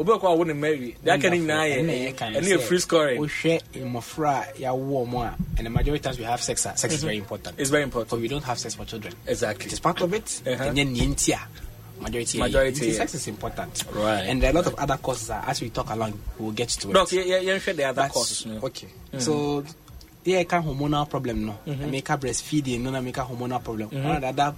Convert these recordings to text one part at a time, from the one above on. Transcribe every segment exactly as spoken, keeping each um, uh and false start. Obekwa wouldn't marry. That can deny it. And a free scoring. We share in Mofra, ya warm, and the majority of times we have sex. Sex mm-hmm. is very important. It's very important. But we don't have sex for children. Exactly. It is part of it. Uh-huh. And then Nintia. Majority, majority yeah. sex is important, right? And there are a lot of other causes. As we talk along, we'll get to it. No, yeah, yeah, sure there are other causes. No. Okay, mm-hmm. so yeah, can hormonal problem no, mm-hmm. I make a breastfeeding, no, I make a hormonal problem. Mm-hmm. One other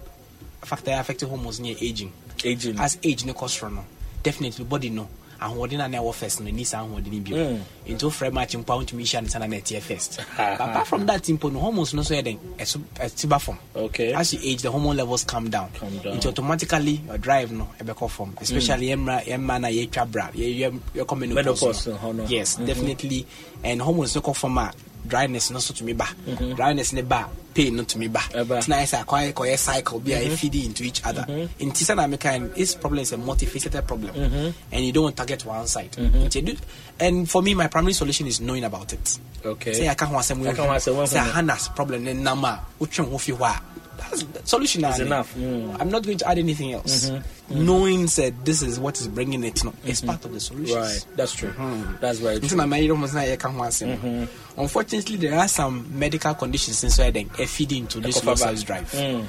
factor affecting hormones near aging. Aging as age no cause from no, definitely body no. And holding an hour first, no need someone holding you. Into frame match in pound mission and an eighty first. But apart from that, important hormones no so then a super form. Okay. As you age, the hormone levels come down. Come down. It automatically your drive no a back form, especially emra emana ye trabra ye ye come in menopause. Yes, mm-hmm. definitely. And hormones no come from a dryness not so to me ba. Mm-hmm. Dryness ne ba. Pain not to me ba. Eba. It's nice I quite quite cycle be mm-hmm. feeding into each other. Mm-hmm. In Tisan American, this problem is a multifaceted problem, mm-hmm. and you don't target one side. Mm-hmm. And for me, my primary solution is knowing about it. Okay. Say I can't want someone. I can't want someone. Say Hannah's problem then number. Uchung hofi wa. That's the solution. Is enough. Mm. I'm not going to add anything else. Mm-hmm. Mm-hmm. Knowing said this is what is bringing it. No, mm-hmm. it's part of the solution. Right. That's true. Mm-hmm. That's right. Mm-hmm. Unfortunately, there are some medical conditions inside them feeding to this low sex drive. Mm.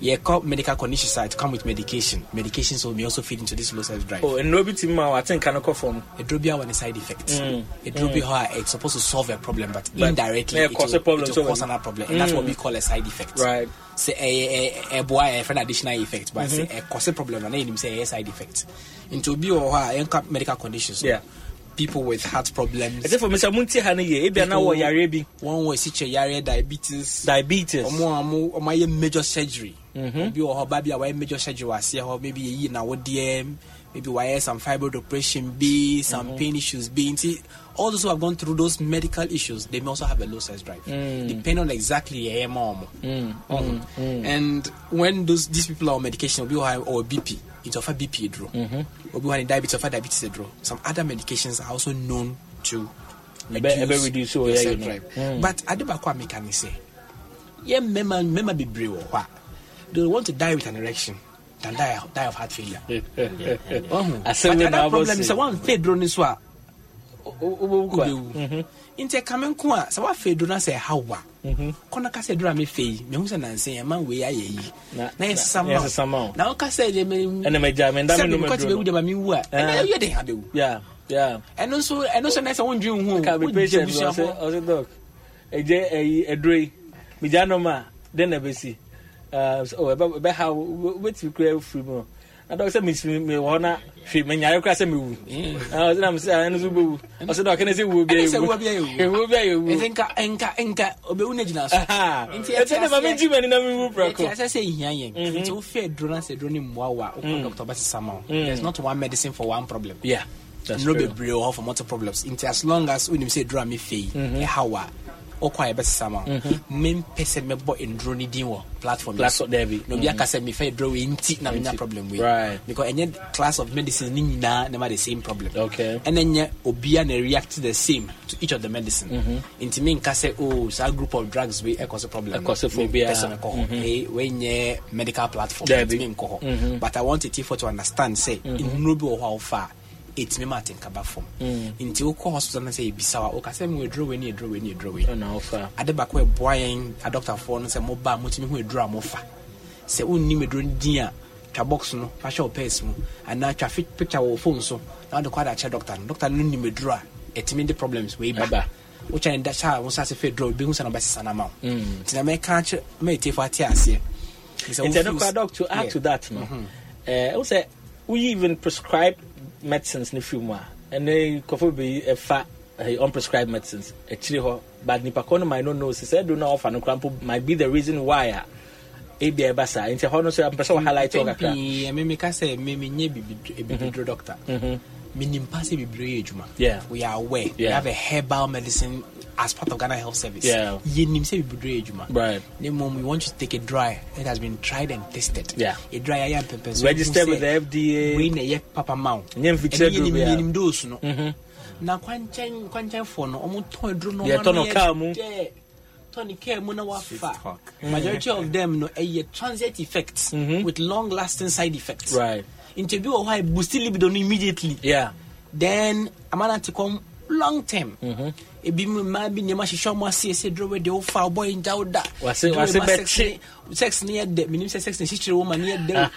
Yeah, medical conditions are to come with medication. Medications will be also feeding to this low sex drive. Oh, and Robbie Timma, I think can come from a drobia one side effect. Mm. A drobia, mm. it's supposed to solve a problem, but, but indirectly yeah, it, cause will, a problem it will cause another problem, mm. and that's what we call a side effect. Right. Say a a, a boy a friend additional effect, but mm-hmm. say a cause a problem, and then him say a side effect. Into be or her medical conditions. Yeah. People with heart problems. Except for Mister Munti Haniye, if they are now or Yarebi, one was such a Yare diabetes, diabetes, or more, or my major surgery. Mm-hmm. Be or baby, away major surgery was here, or maybe you know what D M, maybe why some fibro depression B, some mm-hmm. pain issues B. All those who have gone through those medical issues, they may also have a low sex drive, mm. depending on exactly a mom. Mm. Mm. Mm. And when those these people are on medication, or B P, it's of a B P draw, mm-hmm. or when diabetes of a diabetes draw. Some other medications are also known to reduce, be, be reduce your sex drive. Mm. But I do back what mechanic say, yeah, mema mema be brave. They want to die with an erection. Than die die of heart failure. yeah, yeah, yeah. Oh, but another problem is one Pedro Niswa. Mhm. Inte kamen ko a se wa fedu na se hawa. Mhm. Kona ka se dura me fei, me hu se nanse e man we aye yi. Na yes sama. Yes sama. Na o ka se je me ene me ja me ndam no me duro. Se me wu a. Ene ye den habewu. Yeah. Yeah. And also and also na se won dwun hu. Ka be patient so so doc. Eje eyi edroi. Me ja no ma den na be si. Uh, so about how what you crave free more. I don't say miss me wanna free me nyare kwa say me wu. I say am say anu zubu. I say do can say wu be. I say wu be you. Wu be you. I think enka enka obe unejina so. Aha. I say never me jimani na me wu prako. I say say hian yen. Nti wo fear drone say drone mwawa o doctor ba sisama. There's not one medicine for one problem. Yeah. No be brew for multiple problems. Nti as long as when you say drone me fei. E hawa. Okwa ebe sama main person me bo endroni din wo platform platform there be no bia ka say me fa draw inti na me nya problem we right because any class of medicine ni na never the same problem okay and then obi na react the same to each of the medicine inti me nka say oh sa group of drugs we e cause problem cause for bia person ko eh when medical platform me nko but I want it for to understand say in no be how far it's me Martin Kabafom. Into your course, and I say, Bisawa, okay, same way, draw any draw any draw it. At the back where boying a doctor phone and say, Moba, Mutim, we draw mofa. Say, oh, Nimmy drone dear, Traboxno, Fashion Pesmo, and now traffic picture of phone so now the quad doctor, Doctor Nunimmy draw, it made the problems way back. Which I in that child was as a fair draw, being some basis and amount. Tinamay catch may take for tears here. It's a doctor to add to that. I would say, we even prescribe medicines ni fuma and they could be a fat unprescribed medicines actually but nipakono might not know said do not offer no cramp might be the reason why e be basa inte hono so am person highlight o kakra e me me ka say me me nye bibi doctor minim pass bibi ejuma yeah we are aware yeah. We have a herbal medicine as part of Ghana Health Service yeah yenim say bibi ejuma right ne mom we want you to take a dry it has been tried and tested yeah a dry ayam pepper so register with the F D A we na yek papa mau nyem victor do be yenim dose no na kwanchen kwanchen for no omo ton dro no no majority of them no a transient effects mm-hmm. with long lasting side effects right interview why boost libido immediately yeah then amana to come long term. It be might be near show more C S A draw with the old foul boy in Dauda. Was it was a sex near the minister sex and sister woman near there.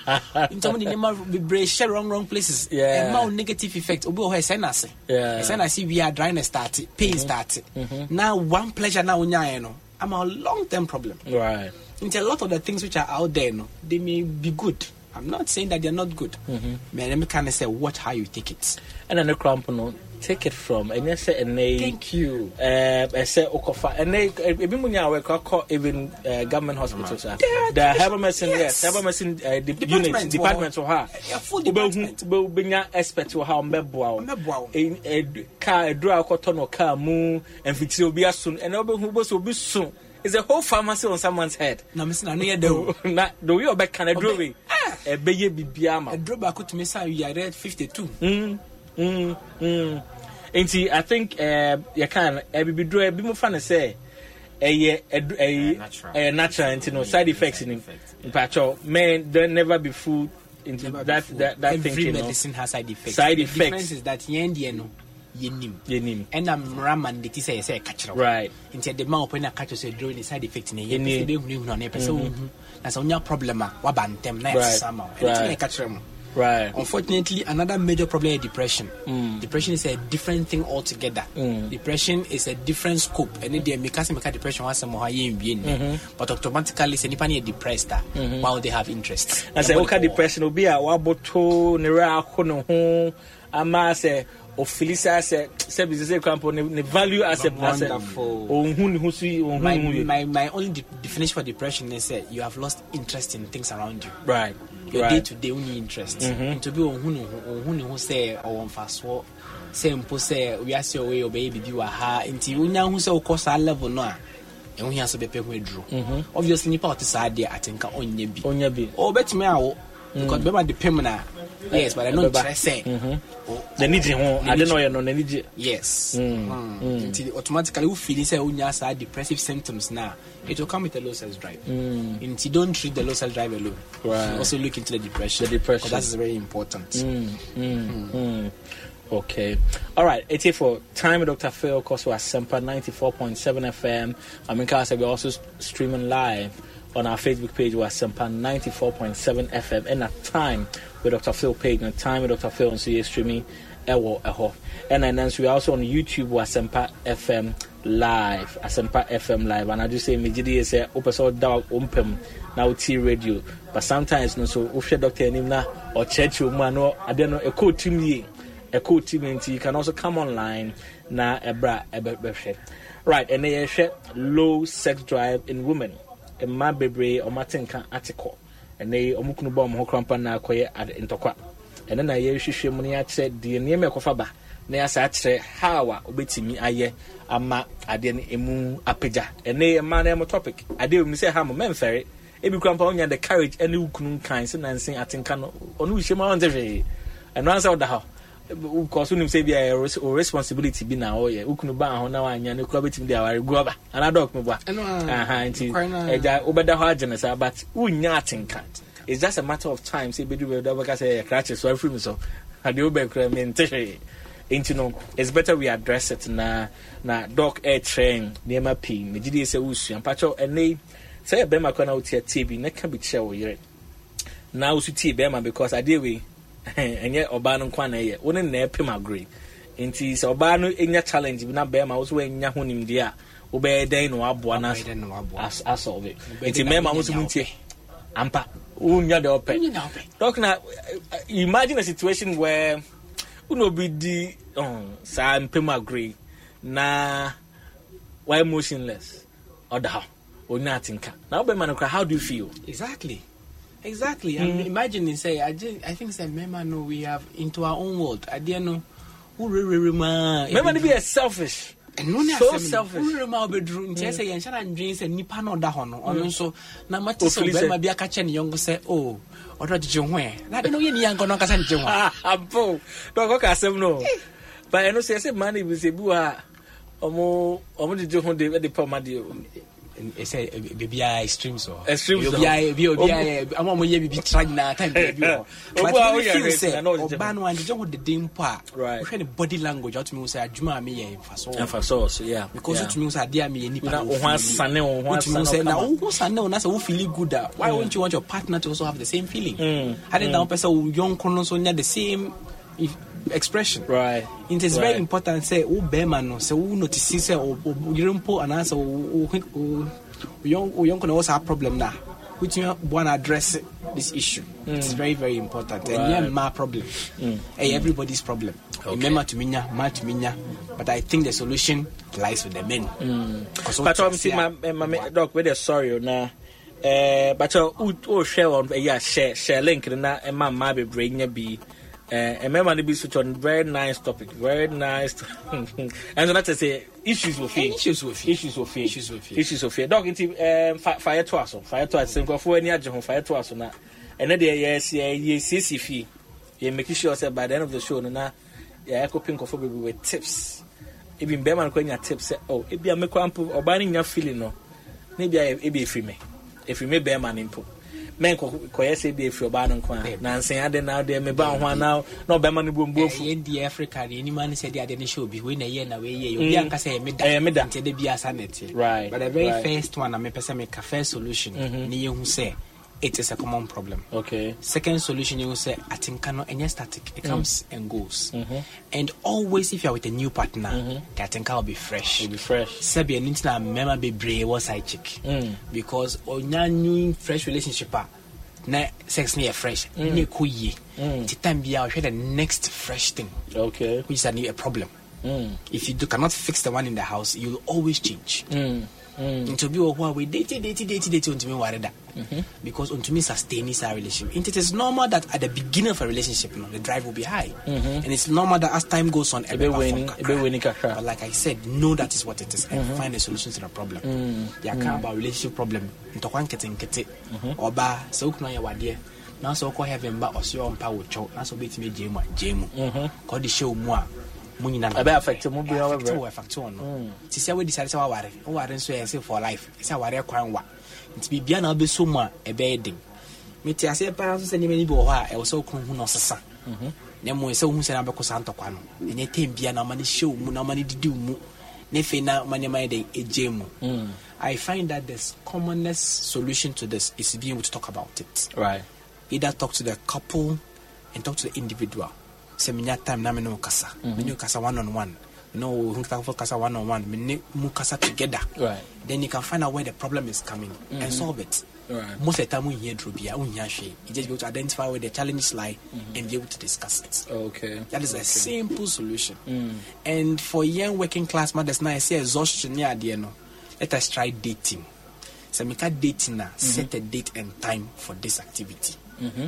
In some of the name of the share wrong wrong places. Yeah, and more negative effect. Obo has sent us. Yeah, send us. We are trying to start it, pain start it. Now, one pleasure now, you know, I'm a long term problem. Right. Into a lot of the things which are out there, no, they may be good. I'm not saying that they're not good. But let me kind of say, watch how you take it. And then the cramp, no, take it from. And I say, thank you. Uh, I say, Okofa. And they, even when I work, I call even uh, government hospitals. Uh, the herbal medicine, yes, herbal medicine uh, the unit, department or her. Yeah, full department. We bring an expert to her on Mebwa. In a car, a draw, a cotton or car, moon, and fix will be as soon. And all will be soon. It's a whole pharmacy on someone's head. No, Mister Nani, do not do your back can a draw it. A baby biama. A draw back to Miss I read fifty-two. Hmm. Hmm. Hmm. And see, I think uh, you can. I be draw. I be more fun to say. A a a natural. And you know side effects in him. But man, there never be food. Into that that that thing. Every medicine has side effects. Side effects. The difference is that yen di no. Yenim, yenim, and I'm Raman. That is a say catcher, right? Instead, the man open a catcher say drawing the side effect in a yenim. They don't know never so. That's only a problem. What bantem next summer? Right. Right. Unfortunately, another major problem is depression. Mm. Depression is a different thing altogether. Mm. Depression is a different scope. And if they make us make a depression once more high, but automatically, it's anybody depressed mm-hmm. while they have interest. I say, okay, depression will be a waboto nera kono. Ama say. Of Felisa said, "Services a company value as a wonderful. My my my only de- definition for depression is that you have lost interest in things around you. Right. Your day to day only interest. Mm-hmm. To be on who who say or on fast walk, say impose say we are your way your baby do a ha. Until we now who say of course I level now. And we answer the people draw. Obviously, you part is idea. I think on your be on your be. Oh, bet me out because remember the payment. Yes, but I know what I say. They need you. I don't know you know they need you. Yes. Mm. Mm. Mm. Until automatically you feel say you have depressive symptoms now. It will come with a low self drive. Mm. And you don't treat the low self drive alone. Right. You also look into the depression. The depression. That is very important. Mm. Mm. Mm. Mm. Okay. All right. It's here for Time Doctor Phil. Of course, we are Semper ninety-four point seven F M. I mean, because we're also streaming live on our Facebook page. We are Semper ninety-four point seven F M. And at Time with Doctor Phil page and Time with Doctor Phil on C A streaming ewo eho. And then we are also on YouTube with Asempa F M live. Asempa F M live. And I just say Mijidi say opesol daw umpem now T radio. But sometimes no so official doctor nimna or church woman no I don't know a code team ye. A code team you can also come online na ebra ebebefhe. Right, and they share low sex drive in women. A ma bebre or matinka article. And they omukunu bomb ho crampa na akoye ad ntokwa and then na ye hwehwe mu ne akye de ne me kofa ba na ya sa akye hawa obetimi aye ama ade ne emu apeja and they man na topic ade we say ha mo memfere e bi crampa onya the courage and ukunu kan se nansen atenka no onu hwehwe ma wonze hwe and answer oda ha because we say be a responsibility be na o ye ukunu ba ho na wanya ne kura betimi de aware go ba ana dog me ba aha nti eja obeda ho agene sa but unya atenka it's just a matter of time say be do we do because say crutches so free me so and you be cry me nti nti no it's better we address it na na dog air train near ma pin me gidi say usu ampacho ene say be ma kona uti T V na ka be che o yire na usu T V be ma because I dey we enye oba no kwa na ye woni na epem agree nti se oba no enya challenge bi na be ma wo so enya honim de a wo be den no aboa na as as of it nti me ma wo so muntie ampa wo nya de open talk na imagine a situation where uno be di um sa epem agree na why emotionless or down or nothing can now be man how do you feel exactly Exactly. Mm-hmm. I'm imagining say I just, I think say Mema no we have into our own world. I didn't know who really man. Mema be selfish. And no so selfish. Who really bedroom. Just say yanshara and dreams and nipa no da hono. Ono so na mati so Mema be akache ni yongo say oh odo de jehwe. Na de no ye ni yango no kasa de jehwe. Ah ampo. No go kasa no. But I know say say man be say bua omo omo de jehwe de de pamade o. I say B B I streams or streams. B B I B B I. I want my baby try na time to be. But when you say, "Obanu and just with the dimpa," right? When the body language, what me say, "Ajuma me ye faso." Faso, yeah. Because what me say, "Dia me ye ni." Now, one sane, one sane. What me say, now, one sane, one sane. Who feel good? Why won't you want your partner to also have the same feeling? I think that one person young colonels only the same. If expression, right? It is right. Very important. Say, oh, Berman, say, oh, notice, say, oh, you don't put an answer. Oh, oh, young, oh, young, can also have problem now. Which you want to address this issue. Mm. It's very, very important. Right. And yeah, my problem. Mm. Hey, mm. Everybody's problem. Remember to minya, ma to minya. But I think the solution lies with the men. Mm. But obviously, my my doc, we're sorry now. But oh, share on, yeah, share, share link, and now, and my my brain be. Uh, and remember to be such on very nice topic, very nice. To- and so that's say issues with fear, issues with fear, issues with fear, issues with fear, issues with fear. Dog into fire to us, fire to us, and go for any other home, fire to us on that. And then yes, yes, yes, yes, if you make sure that by the end of the show, na yeah, I could think of with tips. Even Berman calling your tips, say, oh, it be a make ample or banning your feeling, no, maybe I be if you may, if you may Berman input. Men koye se be fi oba no kwa na nsen ade na ade me ba ho na na oba ma no bombo fu e ndi Africa ni man ni se de ade ni show bi we na ye na we ye obi anka se me da me da de bi asanete right but the very right. First one am person make a first solution mm-hmm. Ni ye hu se it is a common problem okay second solution you say I think no any static it comes mm. and goes mm-hmm. And always if you are with a new partner mm-hmm. That think I'll be fresh it'll be fresh sebi an internal member be brave was I chick because onya new fresh relationship na sex near fresh ni kuyi the time be out the next fresh thing okay which is a new problem mm. If you do cannot fix the one in the house you'll always change mm. Into be who we date date date date unto me worried because unto me sustain is our relationship. And it is normal that at the beginning of a relationship, you know, the drive will be high, mm-hmm. And it's normal that as time goes on, every winning, every winning. But like I said, know that is what it is, and mm-hmm. Find a solution to the problem. Mm-hmm. Yeah, can't about relationship problem. Into one kete kete, oba so ukuna ya wadiye. Now so ko heaven ba osyo umpa ucho. Now so beti me jemu jemu. Ko di show mua. About affected movie, however, fact on. She said, we decided our wife, who are in Swain for life, it's our real crown. It's be beyond our besuma, a bedding. Meet as a parents and many boa, I was so cool who knows a son. Nemo is so who said about Santa Quan, and a team be an amani show, money to do mo, nefina, money my day, a jemu. I find that the commonest solution to this is being able to talk about it. Right. Either talk to the couple and talk to the individual. Seminar time, Namino Casa, Minu Casa one on one. No, Hunka Casa one on one, Minu Mukasa together. Right. Then you can find out where the problem is coming mm-hmm. and solve it. Right. Most of the time we hear Drubia, Unyashi, you just go to identify where the challenges lie mm-hmm. and be able to discuss it. Okay. That is okay. A simple solution. Mm. And for young working class mothers, now I say exhaustion near the end. Let us try dating. So, make a dating now, mm-hmm. set a date and time for this activity. Mm-hmm.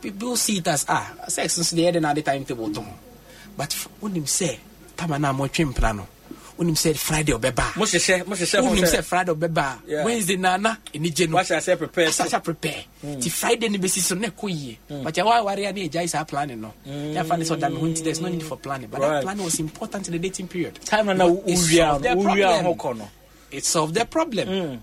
People see it as ah sex since the head and the timetable too. But when him say Tamana mo twin plano, when him said Friday or Beba. Must say must say when him say Friday or Beba. Yeah. Wednesday nana in the January. What I say prepare. What I prepare. Mm. Till Friday ni basis on nekoye. But ya why worry ani eja is planning no. Ya find so that when there's no need for planning. But right. That planning was important in the dating period. Time and uria uria hokono. It solved their problem. Mm.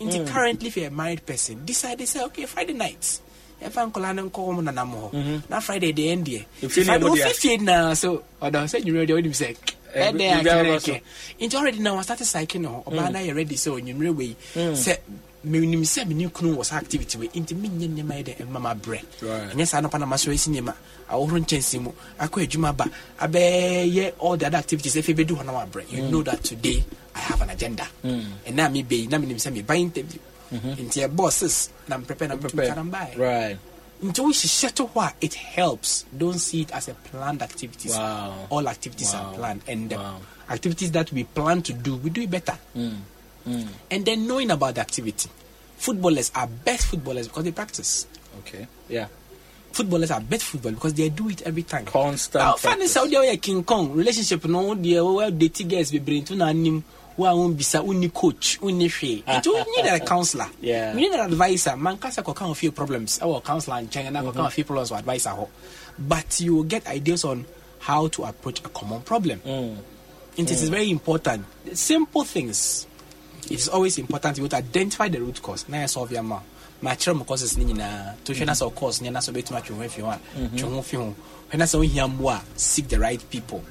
Until mm. currently if you're a married person, decide they say okay Friday nights. If I'm calling and call on an now Friday the end here. If I do fifteen now, so I don't say you already say. It's already now. I started cycling. Obana already so in your way. Say, me say me new crew was activity way into me and my and Mama Bre. And yes, I know Panama cinema. I won't change him. I quit Jumaba. I bear all the other activities. If you do on our break, you know that today I have an agenda. And now me be now me send me by interview. Mm-hmm. Into your bosses, and I'm prepared. I'm prepared. I'm buy. Right. Into which settle what it helps. Don't see it as a planned activity. Wow. All activities wow. are planned, and the wow. activities that we plan to do, we do it better. Mm. Mm. And then knowing about the activity, footballers are best footballers because they practice. Okay. Yeah. Footballers are best football because they do it every time. Constant. Our fans in Saudi Arabia, King Kong relationship, no, they well they guys we bring to nanim. Wa won bisa uni coach uni hwe nti we need a counselor yeah. We need an advisor man kasa ko kan few problems our counselor and China ko kan few problems or advisor ho but you will get ideas on how to approach a common problem mm. and mm. It is very important simple things it is always important to identify the root cause. Now I solve your mouth. My children causes nina to show us our cause, near us a bit too much if you want. When I saw him, seek the right people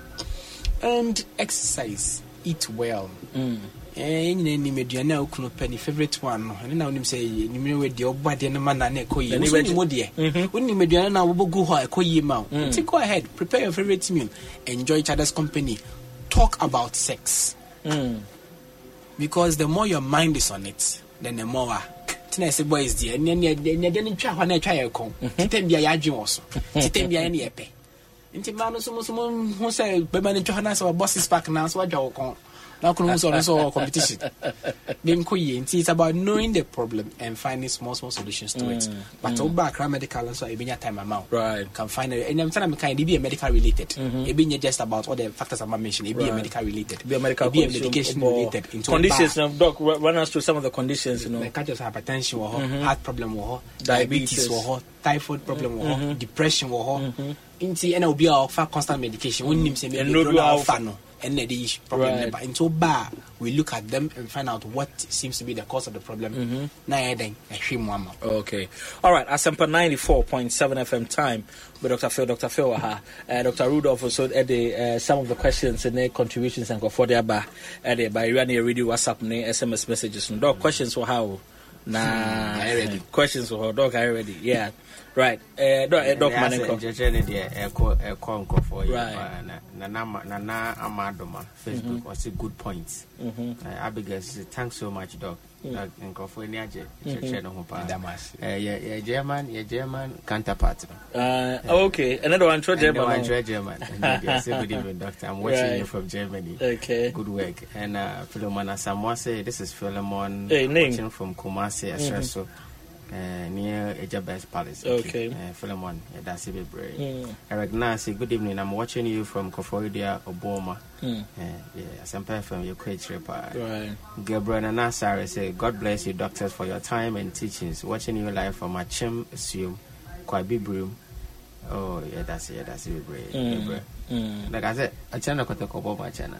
and exercise, eat well. Mm. Any media now could penny favorite one, and now him say, you know, with your body and a man and echo you. When you media now will go high, call you mouth. Go ahead, prepare your favorite meal, enjoy each other's company, talk about sex. Mm. Because the more your mind is on it, then the more. I say, boys, dear, and then try when I try a comb. Titan be a yajim also. Titan be any epe. Intimanus, almost who said, Beman and Johannes or bosses back now, so I don't come. Now, Columbus also competition. Then, it's about knowing the problem and finding small, small solutions to it. But all back, medical and so a bit time amount. Right. Can find it. And I'm telling you, kind of be a medical related. It being just about all the factors I mentioned. It be a medical related. Be a medical related. Be a medication related. Conditions, doc, run us through some of the conditions, you know. Like hypertension, or heart problem, or diabetes, or typhoid problem, or depression, or into and I'll be our constant medication. Wouldn't him say, and no, no, and the issue problem right. But into bar we look at them and find out what seems to be the cause of the problem. Mm-hmm. Okay, all right. Asempa ninety-four point seven F M time with Doctor Phil, Doctor Phil, uh, Doctor Rudolph also at the uh, some of the questions and their contributions and go for their bar at the by running radio WhatsApp and S M S messages. No dog questions for how nah I ready questions for her dog I ready yeah right eh dog man ko jejele de e ko e ko nko for you na na na amadoma Facebook was a good point. Abigail, thanks so much dog that nko for ni aje jejele no ho pa eh yeah German yeah German counterpart uh okay another one to German one to German good evening doctor, I'm watching you from Germany. Okay, good work. And uh Philemon Asamoah say this is Philemon watching from Kumasi Asreso Uh, near Ejabeth Palace. Okay. okay. Uh, Philemon, yeah, that's a bit brave. Mm. Eric Nancy, good evening. I'm watching you from Koforidua, Oboma. Mm. Uh, yeah, Semper from your coach rapper. Right. Gabriel Nanasari say, God bless you, doctors, for your time and teachings. Watching you live from Achim Assume, Kwabi Broom. Oh, yeah, that's it. Yeah, that's a bit brave. Mm. Mm. Like I said, I channel Kotokoboma channel.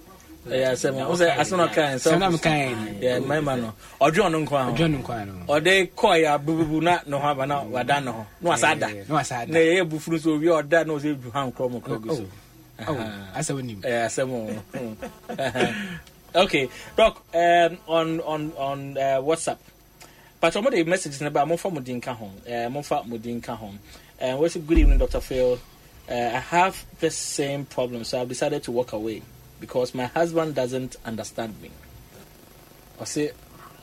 Yeah, so I saw not kind. So I'm kind. Yeah, my man. Or John Unquan, John Unquan. Or they call ya Bubu not no have an hour, Wadano. No, I said that. No, I said, Nay, Bufus will be your dad knows if you hang Chromo Crogus. Oh, I said, yeah, some okay, Doc, um, on on on uh, WhatsApp. But some of the messages about Mofa Mudin Kahom, uh, Mofa Mudin Kahom. And what's a good evening, Doctor Phil? Uh, I have the same problem, so I've decided to walk away. Because my husband doesn't understand me. I say,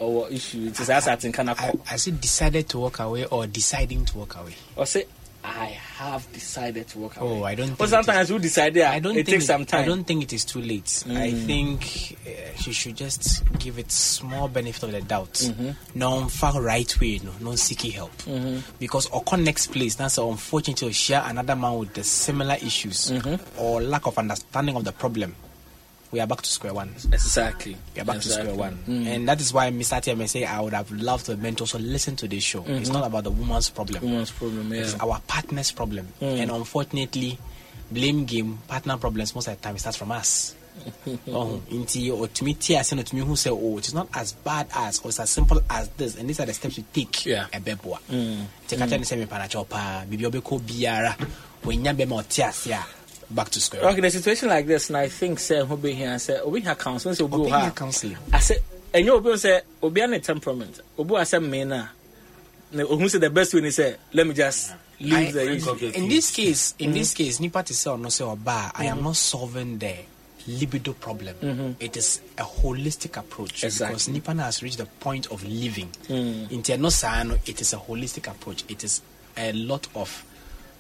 oh, issue it is as I think. I say decided to walk away or deciding to walk away. I say I have decided to walk away. Oh, I don't. But sometimes you decide. I don't. It takes some time. I don't think it is too late. Mm. I think uh, she should just give it small benefit of the doubt. Mm-hmm. No, far right way. No, no seeking help. Mm-hmm. Because Okon next place. That's unfortunately share another man with the similar issues mm-hmm. or lack of understanding of the problem. We are back to square one. Exactly. We are back exactly. to square one. Mm-hmm. And that is why Mister T M say I would have loved to have been to also listen to this show. Mm-hmm. It's not about the woman's problem. Woman's problem, yeah. It's our partner's problem. Mm. And unfortunately, blame game, partner problems, most of the time it starts from us. Oh, who say, oh, it's not as bad as or it's as simple as this, and these are the steps you take. Yeah. A beboa. Take a say me panachopa, bibi obeko biara, when yambe motias, yeah. Back to square. Okay, in a situation like this, and I think Sam who be here and say, "Obi her counseling, so Obi her counseling." I said, "And you Obi say Obi an temperament. Obi I say mena. Obi say the best way is say, let me just leave the issue." In this case, in this case, ni party say or no say or bar. I am not solving the libido problem. Mm-hmm. It is a holistic approach. Exactly. Because Nipana has reached the point of living. Mm. In Tiano Sano, it is a holistic approach. It is a lot of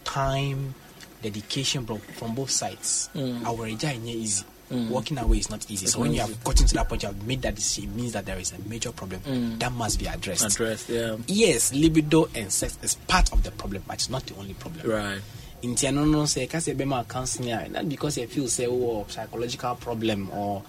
time. Dedication from both sides. Mm. Our reja is easy. Mm. Walking away is not easy. It's so when easy. You have gotten to that point, you have made that decision, it means that there is a major problem mm. that must be addressed. Addressed, yeah. Yes, libido and sex is part of the problem, but it's not the only problem. Right. In Tianono, say, can't say counseling, not because you feel say oh psychological problem or.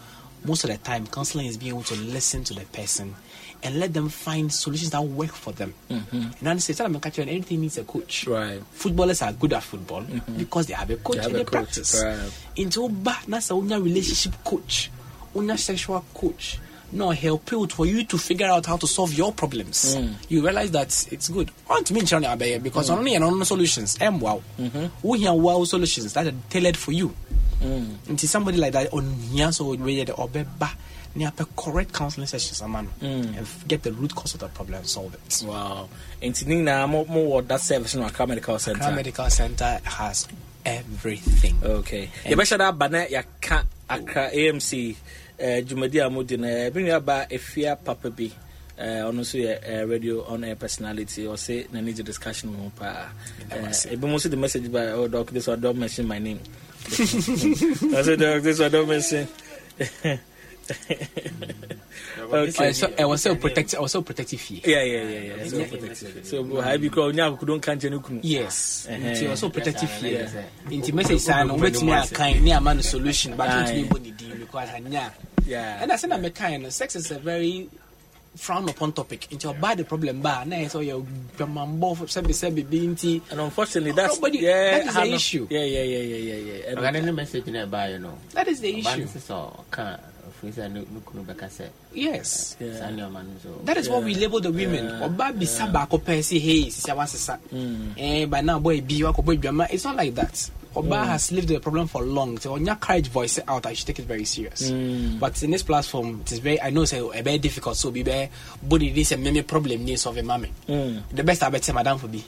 Most of the time, counseling is being able to listen to the person and let them find solutions that work for them. Mm-hmm. And honestly, tell them to catch you, and everything needs a coach. Right. Footballers are good at football mm-hmm. because they have a coach they have and a they coach. Practice. Right. Into back, that's a relationship coach, a sexual coach. No help you for you to figure out how to solve your problems. Mm. You realize that it's good. I want to mention it because mm. only and only solutions. M wow, we have wow solutions that are tailored for you. Mm. And to somebody like that, on so we the obeba, you have correct counseling sessions, man, and get the root cause of the problem and solve it. Wow. And today now more more that service in Accra Medical Center. Accra Medical Center has everything. Okay. You better that banana you can Accra A M C. Uh, Jumadi Amudin, bring your back if you Papa B, uh, on a radio on air personality or say, I need a discussion. It must be the message by oh, doc, this one don't mention my name. I said, doc, this one don't mention. Okay, so I was so protective, I was so protective here. Yeah, yeah, yeah, yeah. So protective. So, I because now you don't can't you can. Yes, it was so protective here. In the message, I know which near kind near man solution, but don't be body because I know. Yeah, and I said, I'm a kind. Sex is a very frowned upon topic. It's your body problem, bar. Now, so your mambo, sebi sebi binti. And unfortunately, that's nobody, yeah, that is the issue. Yeah, yeah, yeah, yeah, yeah. I got a message in a bar, you know. That is the issue. Yes. Yeah. That is yeah. what we label the women. Oba bisaba ko pesi hey si wa sisa. Eh by now boy bi wa ko boy drama. It's not like that. Oba mm. has lived the problem for long. So when your courage voice out, I should take it very serious. Mm. But in this platform, it is very I know it's a very difficult so be be but it is a meme problem needs of a mommy. The best I bet say madam for be.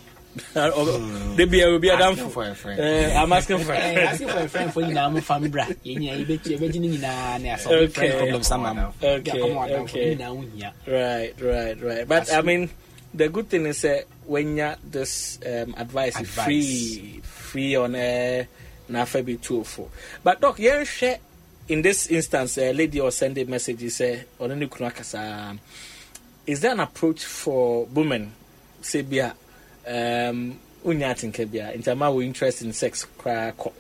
They be will be a damn for a friend. Uh, I'm asking for, asking for a friend for you now. Family bra. You bet you bet you na solve problem somehow. Okay, right, right, right. But As I mean, the good thing is that uh, when you this um, advice, advice is free, free on air, na be too full. But doc, you share in this instance, a uh, lady or sending messages say uh, on any kunakasa. Is there an approach for women? Say bia. Um, unyatin kebia. In terms of interest in sex, kwa ko.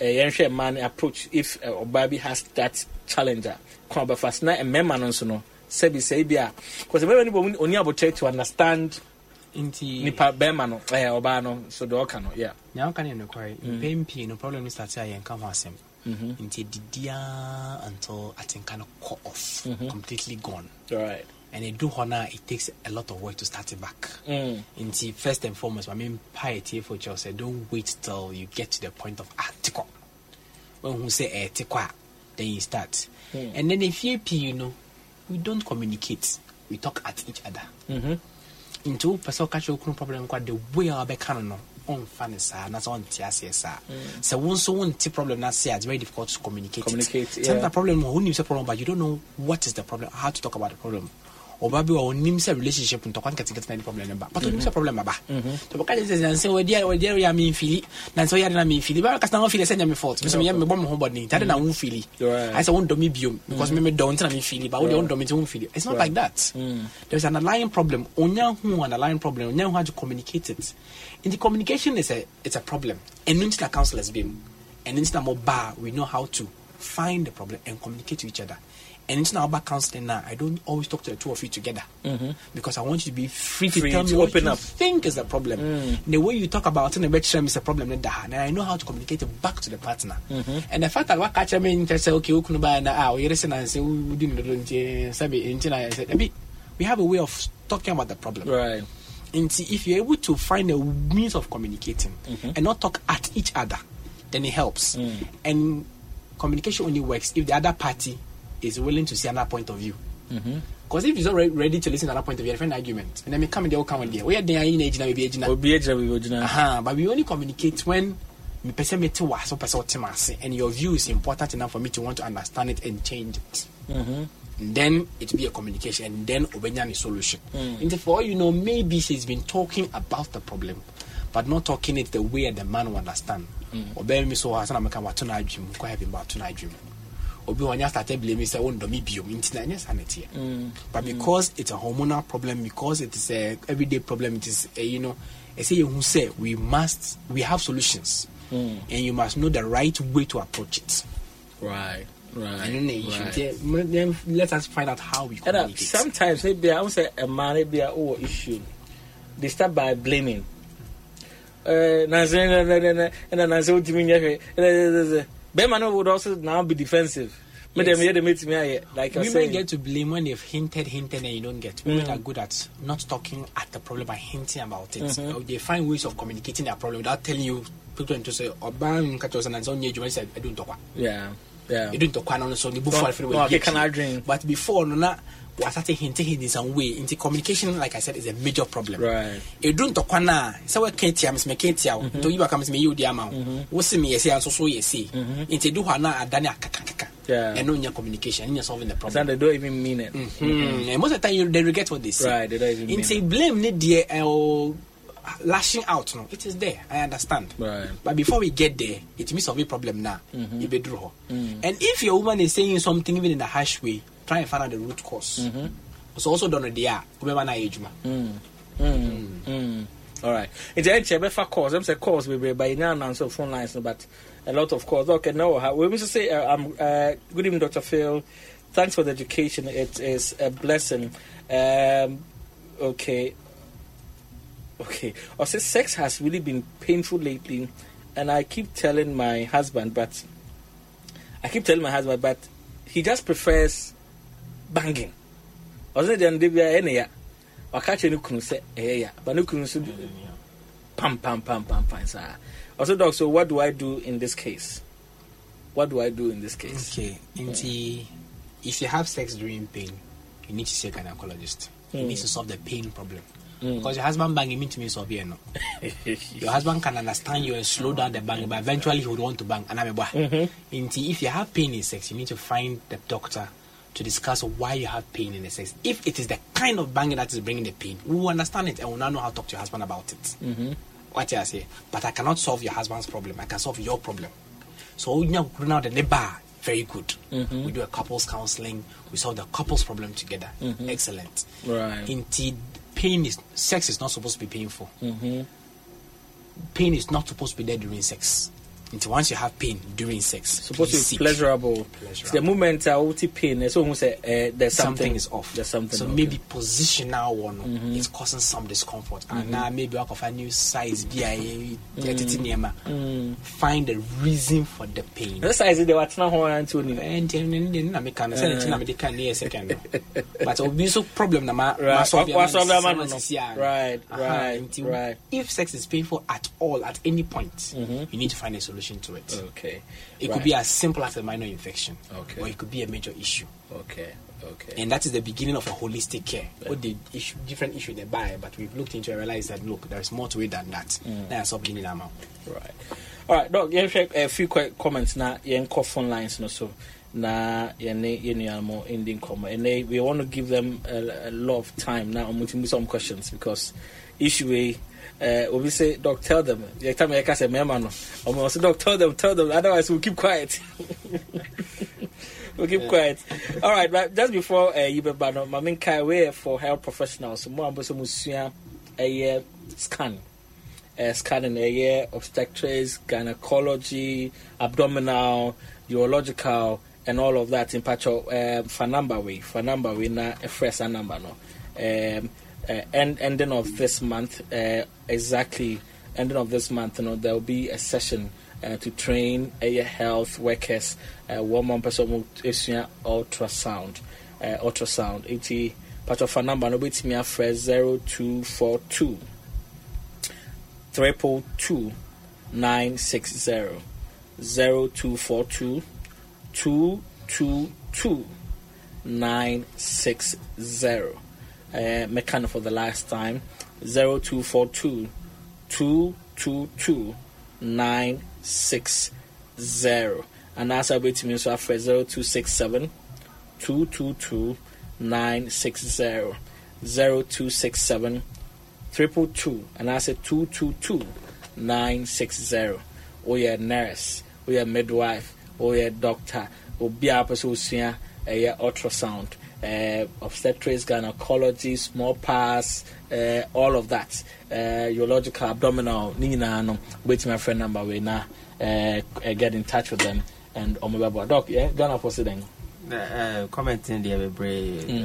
A man approach if uh, Obabi has that challenger. Kwa ba fast na emema nonso no. Sebi sebia. Because when people only about try to understand. Inti. Nipa bema no. Eh Obano. So do oka no. Yeah. Nyawo kani no kwai. Pempi no problem is that I am come asem. Inti didia until I think kind of cut off, completely gone. Right. And they do honor, it takes a lot of work to start it back. Mm. And see, first and foremost, I mean, piety for Chelsea, don't wait till you get to the point of article. When we say article, then you start. Mm. And then if you, you know, we don't communicate, we talk at each other. Mm-hmm. Into person catch your problem, the way our canon on fan is not on T S S. So once one problem that's say it's very difficult to communicate. Communicate. Sometimes the problem, who knows the problem, but you don't know what is the problem, how to talk about the problem. Or maybe our nimsa relationship and talking can't get any problem number. But nimsa problem number. So because this is an so dear or dear I mean feel, and so I don't mean feel. But because now feel is not my fault. Because me me bomb home body. That na won feel. I say won do me biom because me me don't na me feel. But we don't do me won feel. It's not like that. There's an underlying problem. Onya hu an underlying problem. Onya hu how to communicate it. In the communication is a it's a problem. And internal counselors beam. And internal more bar we know how to find the problem and communicate to each other. And it's now about counseling now. I don't always talk to the two of you together mm-hmm. because I want you to be free to free tell to me open what you up. Think is the problem. Mm. The way you talk about it in the bedroom is a problem. And I know how to communicate it back to the partner. Mm-hmm. And the fact that what catch me and say, okay, we couldn't buy an hour. You listen and say, we didn't do we have a way of talking about the problem. Right. And see, if you're able to find a means of communicating mm-hmm. and not talk at each other, then it helps. Mm. And communication only works if the other party is willing to see another point of view. Because mm-hmm. if he's not re- ready to listen to another point of view, different argument. And then we come and they will come and they we are there in age now we be age now. We be age now we be age now. But we only communicate when me person me to was so person timase and your view is important enough for me to want to understand it and change it. Mm-hmm. And then it be a communication and then obenya a solution. Mm. And therefore, you know, maybe she's been talking about the problem, but not talking it the way the man will understand. Obenya me so hasan ameka watuna dream ko have him about tonight dream. Obi wanya started blaming say won do me bio ntina sanity. But because mm. it's a hormonal problem, because it is a everyday problem, it is a, you know, I say you say we must we have solutions. Mm. And you must know the right way to approach it. Right. Right. And then you right. should then let us find out how we communicate. Sometimes maybe I would say a man maybe a oh issue. They start by blaming. Uh, na na na na na na so timi nyafe. Berman would also now be defensive. Yes. Like women saying. Get to blame when they've hinted, hinted, and you don't get. Women mm. are good at not talking at the problem but hinting about it. Mm-hmm. They find ways of communicating their problem without telling you. People to say, "Oh, bang, catch us and it's on you." You said, "I don't talk." Yeah, yeah. You don't talk. I don't know. Before, you can drink. But before, no, na we started hinting in some way. Into communication, like I said, is a major problem. Right. You don't talk. Na so we can't hear. Miss me can't hear. To you, I miss me. You, dear man. We see me. Yes, I so so. Yes, into do hana adanya kakakaka. Yeah. And knowing your communication, and you're solving the problem. And they don't even mean it. Mm-hmm. Mm-hmm. And most of the time, you, they regret what they say. Right, they don't even mean it. It's a blame, need the uh, lashing out. No, it is there. I understand. Right. But before we get there, it means solve a problem now. Mm-hmm. Mm-hmm. And if your woman is saying something even in a harsh way, try and find out the root cause. Mm-hmm. So also don't they are. Mm. Mm. Mm. All right. It's a chebefa cause. I'm saying cause we by now answer phone lines, but a lot of calls. Okay, now we must say, uh, um, uh, good evening, Doctor Phil. Thanks for the education. It is a blessing. Um, okay. Okay. I say sex has really been painful lately, and I keep telling my husband, but I keep telling my husband, but he just prefers banging. I say then David any ya, I catch any kunse eh ya, but no kunse pam pam pam pam pam sir. Also, Doc, so what do I do in this case? What do I do in this case? Okay. Mm. If you have sex during pain, you need to see a gynecologist. Mm. You need to solve the pain problem. Mm. Because your husband banging means to me, so no. Your husband can understand you and slow down the banging, but eventually he would want to bang. Mm-hmm. Inti, if you have pain in sex, you need to find the doctor to discuss why you have pain in the sex. If it is the kind of banging that is bringing the pain, we will understand it and we will now know how to talk to your husband about it. Mm-hmm. What I say, but I cannot solve your husband's problem. I can solve your problem. So we now the neighbor, very good. Mm-hmm. We do a couples counseling. We solve the couples problem together. Mm-hmm. Excellent. Right. Indeed, pain is sex is not supposed to be painful. Mm-hmm. Pain is not supposed to be there during sex. Until once you have pain during sex, supposed to be pleasurable. pleasurable. The moment I will pain, so who say uh, there's something, something is off. There's something. So off. Maybe positional one mm-hmm. is causing some discomfort, mm-hmm. and now maybe I can find new size. Mm-hmm. Find the reason for the pain. The size is the what's not how I'm telling you. And then I make an assumption. I make a second. But it will be so problem na ma. Right. Right. Right. Right. If sex is painful at all at any point, mm-hmm. you need to find a solution to it. Okay. It right. could be as simple as a minor infection. Okay. Or it could be a major issue. Okay. Okay. And that is the beginning of a holistic care. Yeah. What the issue, different issue they buy, but we've looked into and realized that look, there is more to it than that. Mm. That's up beginning amount. Right. All right, Doc, you have a few comments now. You have phone lines now, so now you have more ending comment. And we want to give them a, a lot of time now. I'm going to do some questions because issue A. Uh, we say, Doc, tell them. You tell me, I can say, my man. I say, Doc, tell them, tell them. Otherwise, we'll keep quiet. we'll keep yeah. quiet. All right, but just before you be banned, I mean, Kai, we're for health professionals. More and more, a year scan, uh, scanning a year obstetrics, gynecology, abdominal, urological, and all of that. In patch uh, for number way, for number way, na a fresh number no. Um, Uh, end ending of this month, uh, exactly ending of this month. You know, there will be a session uh, to train uh, health workers. Uh, one more person is ultrasound, uh, ultrasound. It's part of a number. No, it's me. Afresh zero two four two triple two nine six zero zero two four two two two two nine six zero. Uh, Mechanic for the last time zero two four two two two two nine six zero and that's how we to so after zero two six seven two two two nine six zero zero two six seven triple two and I said two two two nine six zero. Oh yeah, nurse, oh yeah, midwife, oh yeah, doctor, Obia Pasosia, a ultrasound, uh, obstetrics, gynecology, small pass, uh, all of that, uh, urological, abdominal, Nina, no, which my friend number we now uh, get in touch with them and on my doc, yeah, Ghana for sitting. Uh, commenting the every.